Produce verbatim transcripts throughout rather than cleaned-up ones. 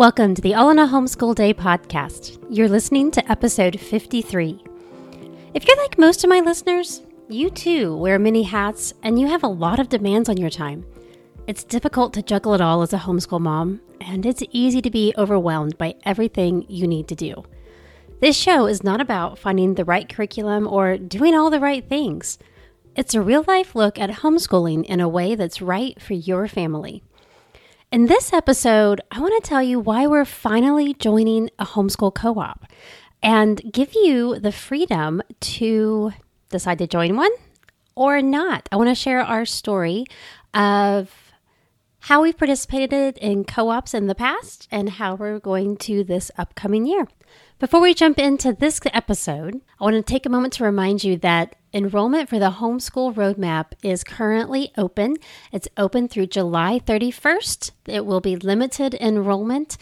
Welcome to the All in a Homeschool Day podcast. You're listening to episode fifty-three. If you're like most of my listeners, you too wear many hats and you have a lot of demands on your time. It's difficult to juggle it all as a homeschool mom, and it's easy to be overwhelmed by everything you need to do. This show is not about finding the right curriculum or doing all the right things. It's a real-life look at homeschooling in a way that's right for your family. In this episode, I want to tell you why we're finally joining a homeschool co-op and give you the freedom to decide to join one or not. I want to share our story of how we've participated in co-ops in the past and how we're going to this upcoming year. Before we jump into this episode, I want to take a moment to remind you that enrollment for the Homeschool Roadmap is currently open. It's open through July thirty-first. It will be limited enrollment,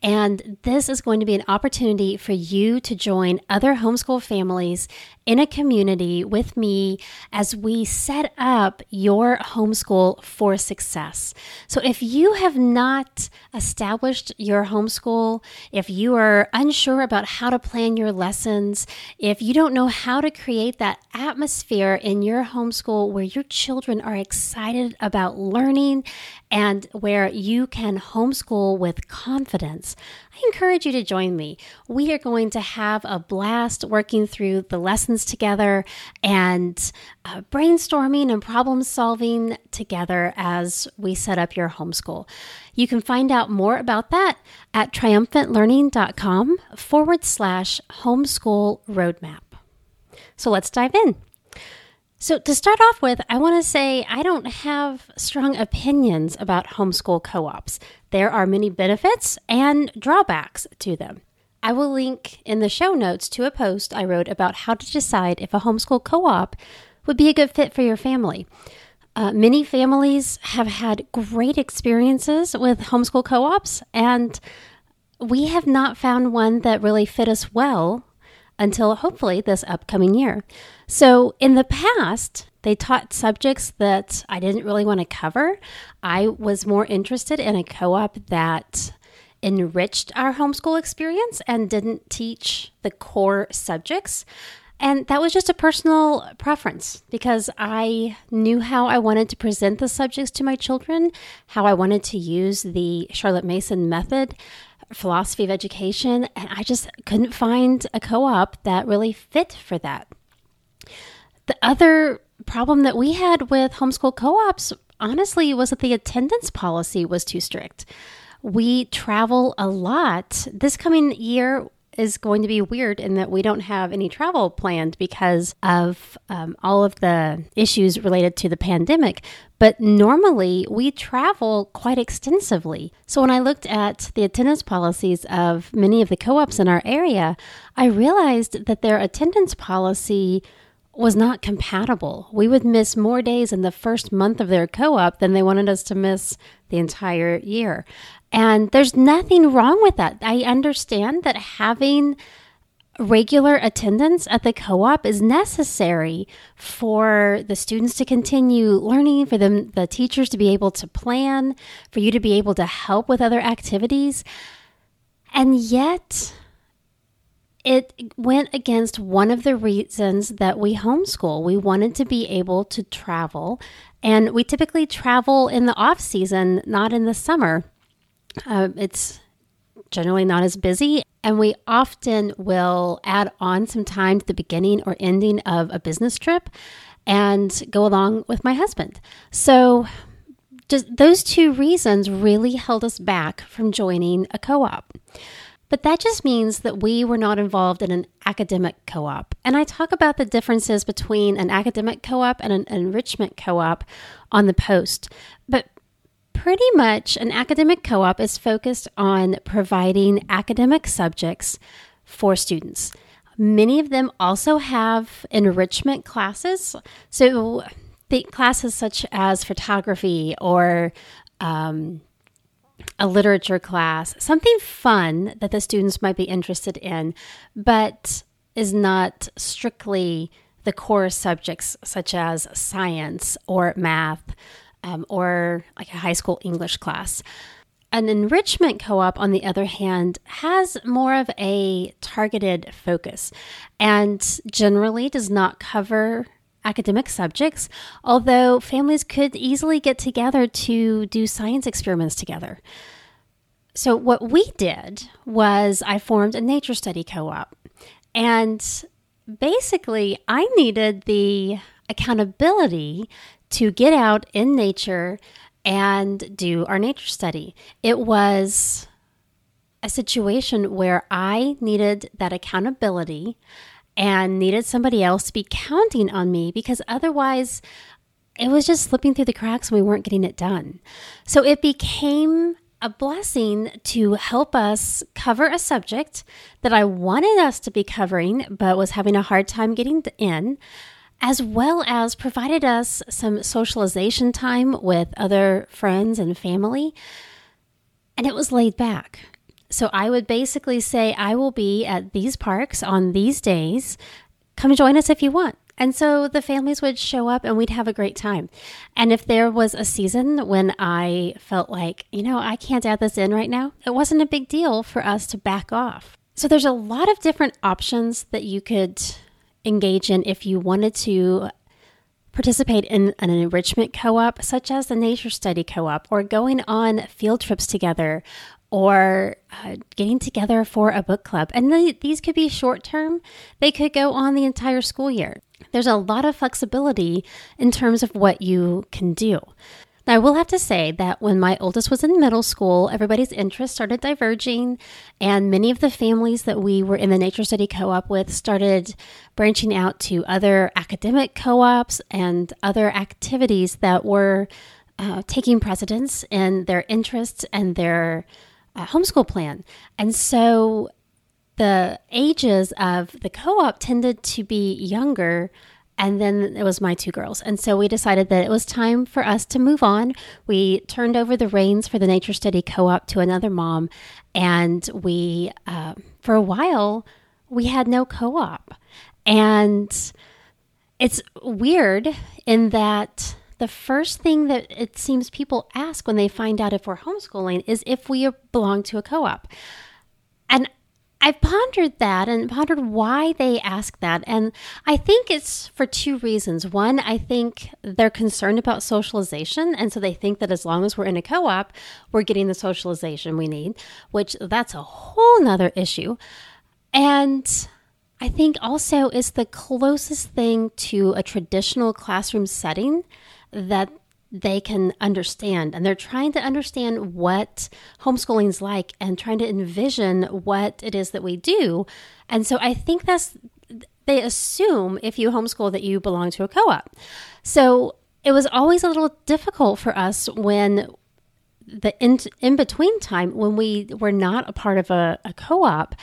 and this is going to be an opportunity for you to join other homeschool families in a community with me as we set up your homeschool for success. So if you have not established your homeschool, if you are unsure about how to plan your lessons, if you don't know how to create that atmosphere in your homeschool where your children are excited about learning and where you can homeschool with confidence, I encourage you to join me. We are going to have a blast working through the lessons together and uh, brainstorming and problem solving together as we set up your homeschool. You can find out more about that at triumphant learning dot com forward slash homeschool roadmap. So let's dive in. So to start off with, I want to say I don't have strong opinions about homeschool co-ops. There are many benefits and drawbacks to them. I will link in the show notes to a post I wrote about how to decide if a homeschool co-op would be a good fit for your family. Uh, many families have had great experiences with homeschool co-ops, and we have not found one that really fit us well until hopefully this upcoming year. So in the past, they taught subjects that I didn't really want to cover. I was more interested in a co-op that enriched our homeschool experience and didn't teach the core subjects. And that was just a personal preference because I knew how I wanted to present the subjects to my children, how I wanted to use the Charlotte Mason method, philosophy of education, and I just couldn't find a co-op that really fit for that. The other problem that we had with homeschool co-ops, honestly, was that the attendance policy was too strict. We travel a lot. This coming year is going to be weird in that we don't have any travel planned because of um, all of the issues related to the pandemic. But normally we travel quite extensively. So when I looked at the attendance policies of many of the co-ops in our area, I realized that their attendance policy was not compatible. We would miss more days in the first month of their co-op than they wanted us to miss the entire year. And there's nothing wrong with that. I understand that having regular attendance at the co-op is necessary for the students to continue learning, for them, the teachers to be able to plan, for you to be able to help with other activities. And yet, it went against one of the reasons that we homeschool. We wanted to be able to travel, and we typically travel in the off season, not in the summer. Uh, it's generally not as busy, and we often will add on some time to the beginning or ending of a business trip and go along with my husband. So just those two reasons really held us back from joining a co-op. But that just means that we were not involved in an academic co-op. And I talk about the differences between an academic co-op and an enrichment co-op on the post. But pretty much an academic co-op is focused on providing academic subjects for students. Many of them also have enrichment classes. So think classes such as photography or um a literature class, something fun that the students might be interested in, but is not strictly the core subjects such as science or math um, or like a high school English class. An enrichment co-op, on the other hand, has more of a targeted focus and generally does not cover academic subjects, although families could easily get together to do science experiments together. So what we did was I formed a nature study co-op, and basically I needed the accountability to get out in nature and do our nature study. It was a situation where I needed that accountability and needed somebody else to be counting on me, because otherwise it was just slipping through the cracks and we weren't getting it done. So it became a blessing to help us cover a subject that I wanted us to be covering but was having a hard time getting in, as well as provided us some socialization time with other friends and family, and it was laid back. So I would basically say, I will be at these parks on these days. Come join us if you want. And so the families would show up and we'd have a great time. And if there was a season when I felt like, you know, I can't add this in right now, it wasn't a big deal for us to back off. So there's a lot of different options that you could engage in if you wanted to participate in an enrichment co-op, such as the nature study co-op, or going on field trips together, or uh, getting together for a book club. And th- these could be short-term. They could go on the entire school year. There's a lot of flexibility in terms of what you can do. Now, I will have to say that when my oldest was in middle school, everybody's interests started diverging, and many of the families that we were in the nature study co-op with started branching out to other academic co-ops and other activities that were uh, taking precedence in their interests and their uh, homeschool plan. And so the ages of the co-op tended to be younger. And then it was my two girls. And so we decided that it was time for us to move on. We turned over the reins for the nature study co-op to another mom. And we, uh, for a while, we had no co-op. And it's weird in that the first thing that it seems people ask when they find out if we're homeschooling is if we belong to a co-op. And I've pondered that and pondered why they ask that. And I think it's for two reasons. One, I think they're concerned about socialization. And so they think that as long as we're in a co-op, we're getting the socialization we need, which that's a whole nother issue. And I think also it's the closest thing to a traditional classroom setting that they can understand, and they're trying to understand what homeschooling's like and trying to envision what it is that we do. And so I think that's, they assume if you homeschool that you belong to a co-op. So it was always a little difficult for us when the in, in between time, when we were not a part of a, a co-op,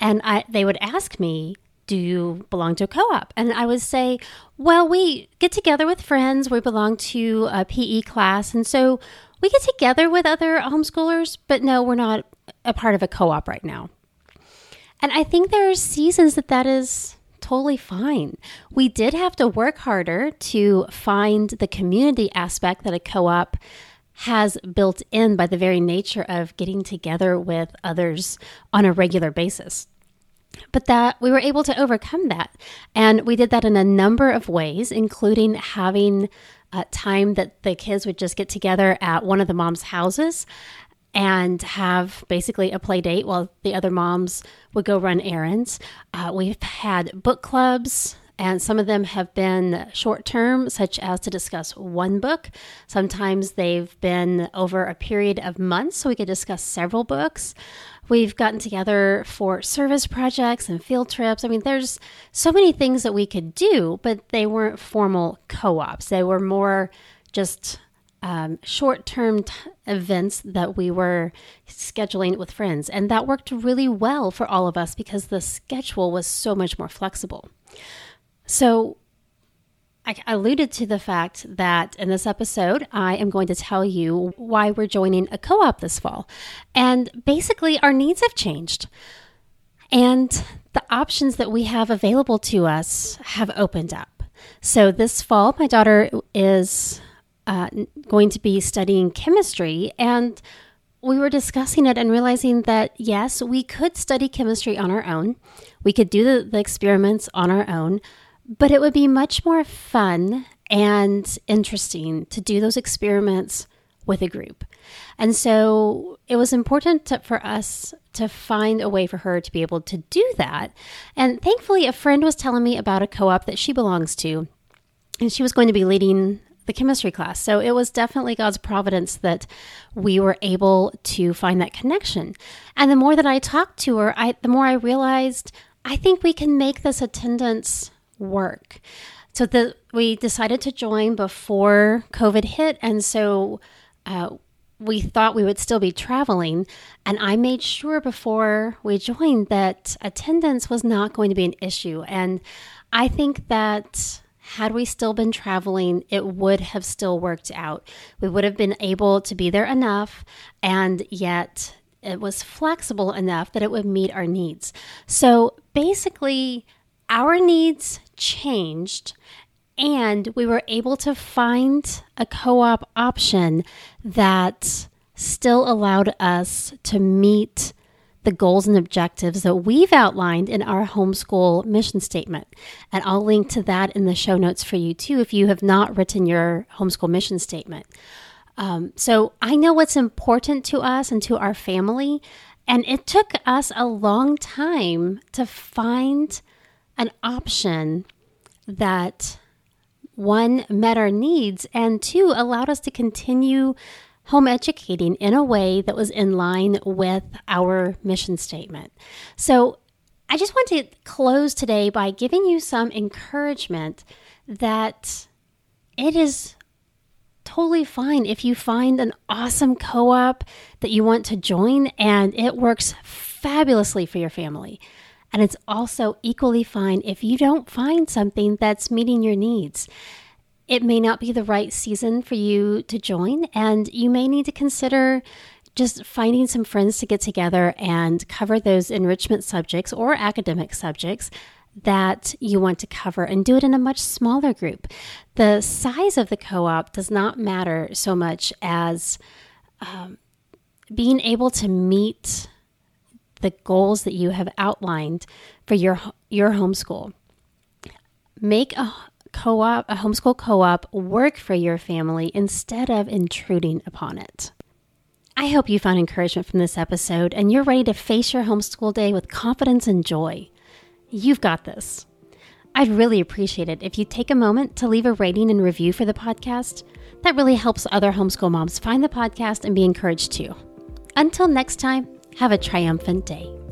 and I, they would ask me, do you belong to a co-op? And I would say, well, we get together with friends. We belong to a P E class. And so we get together with other homeschoolers, but no, we're not a part of a co-op right now. And I think there are seasons that that is totally fine. We did have to work harder to find the community aspect that a co-op has built in by the very nature of getting together with others on a regular basis. But that we were able to overcome that. And we did that in a number of ways, including having a time that the kids would just get together at one of the mom's houses and have basically a play date while the other moms would go run errands. Uh, we've had book clubs, and some of them have been short-term, such as to discuss one book. Sometimes they've been over a period of months, so we could discuss several books. We've gotten together for service projects and field trips. I mean, there's so many things that we could do, but they weren't formal co-ops. They were more just um, short-term t- events that we were scheduling with friends. And that worked really well for all of us because the schedule was so much more flexible. So I alluded to the fact that in this episode, I am going to tell you why we're joining a co-op this fall. And basically, our needs have changed. And the options that we have available to us have opened up. So this fall, my daughter is uh, going to be studying chemistry, and we were discussing it and realizing that, yes, we could study chemistry on our own. We could do the, the experiments on our own, but it would be much more fun and interesting to do those experiments with a group. And so it was important to, for us to find a way for her to be able to do that. And thankfully, a friend was telling me about a co-op that she belongs to, and she was going to be leading the chemistry class. So it was definitely God's providence that we were able to find that connection. And the more that I talked to her, I, the more I realized, I think we can make this attendance work. So the, we decided to join before COVID hit. And so uh, we thought we would still be traveling. And I made sure before we joined that attendance was not going to be an issue. And I think that had we still been traveling, it would have still worked out. We would have been able to be there enough, and yet it was flexible enough that it would meet our needs. So basically, our needs changed, and we were able to find a co-op option that still allowed us to meet the goals and objectives that we've outlined in our homeschool mission statement. And I'll link to that in the show notes for you too, if you have not written your homeschool mission statement. Um, so I know what's important to us and to our family. And it took us a long time to find an option that, one, met our needs, and two, allowed us to continue home educating in a way that was in line with our mission statement. So I just want to close today by giving you some encouragement that it is totally fine if you find an awesome co-op that you want to join and it works fabulously for your family. And it's also equally fine if you don't find something that's meeting your needs. It may not be the right season for you to join, and you may need to consider just finding some friends to get together and cover those enrichment subjects or academic subjects that you want to cover, and do it in a much smaller group. The size of the co-op does not matter so much as um, being able to meet the goals that you have outlined for your, your homeschool. Make a co-op, a homeschool co-op, work for your family instead of intruding upon it. I hope you found encouragement from this episode and you're ready to face your homeschool day with confidence and joy. You've got this. I'd really appreciate it if you take a moment to leave a rating and review for the podcast. That really helps other homeschool moms find the podcast and be encouraged too. Until next time, have a triumphant day.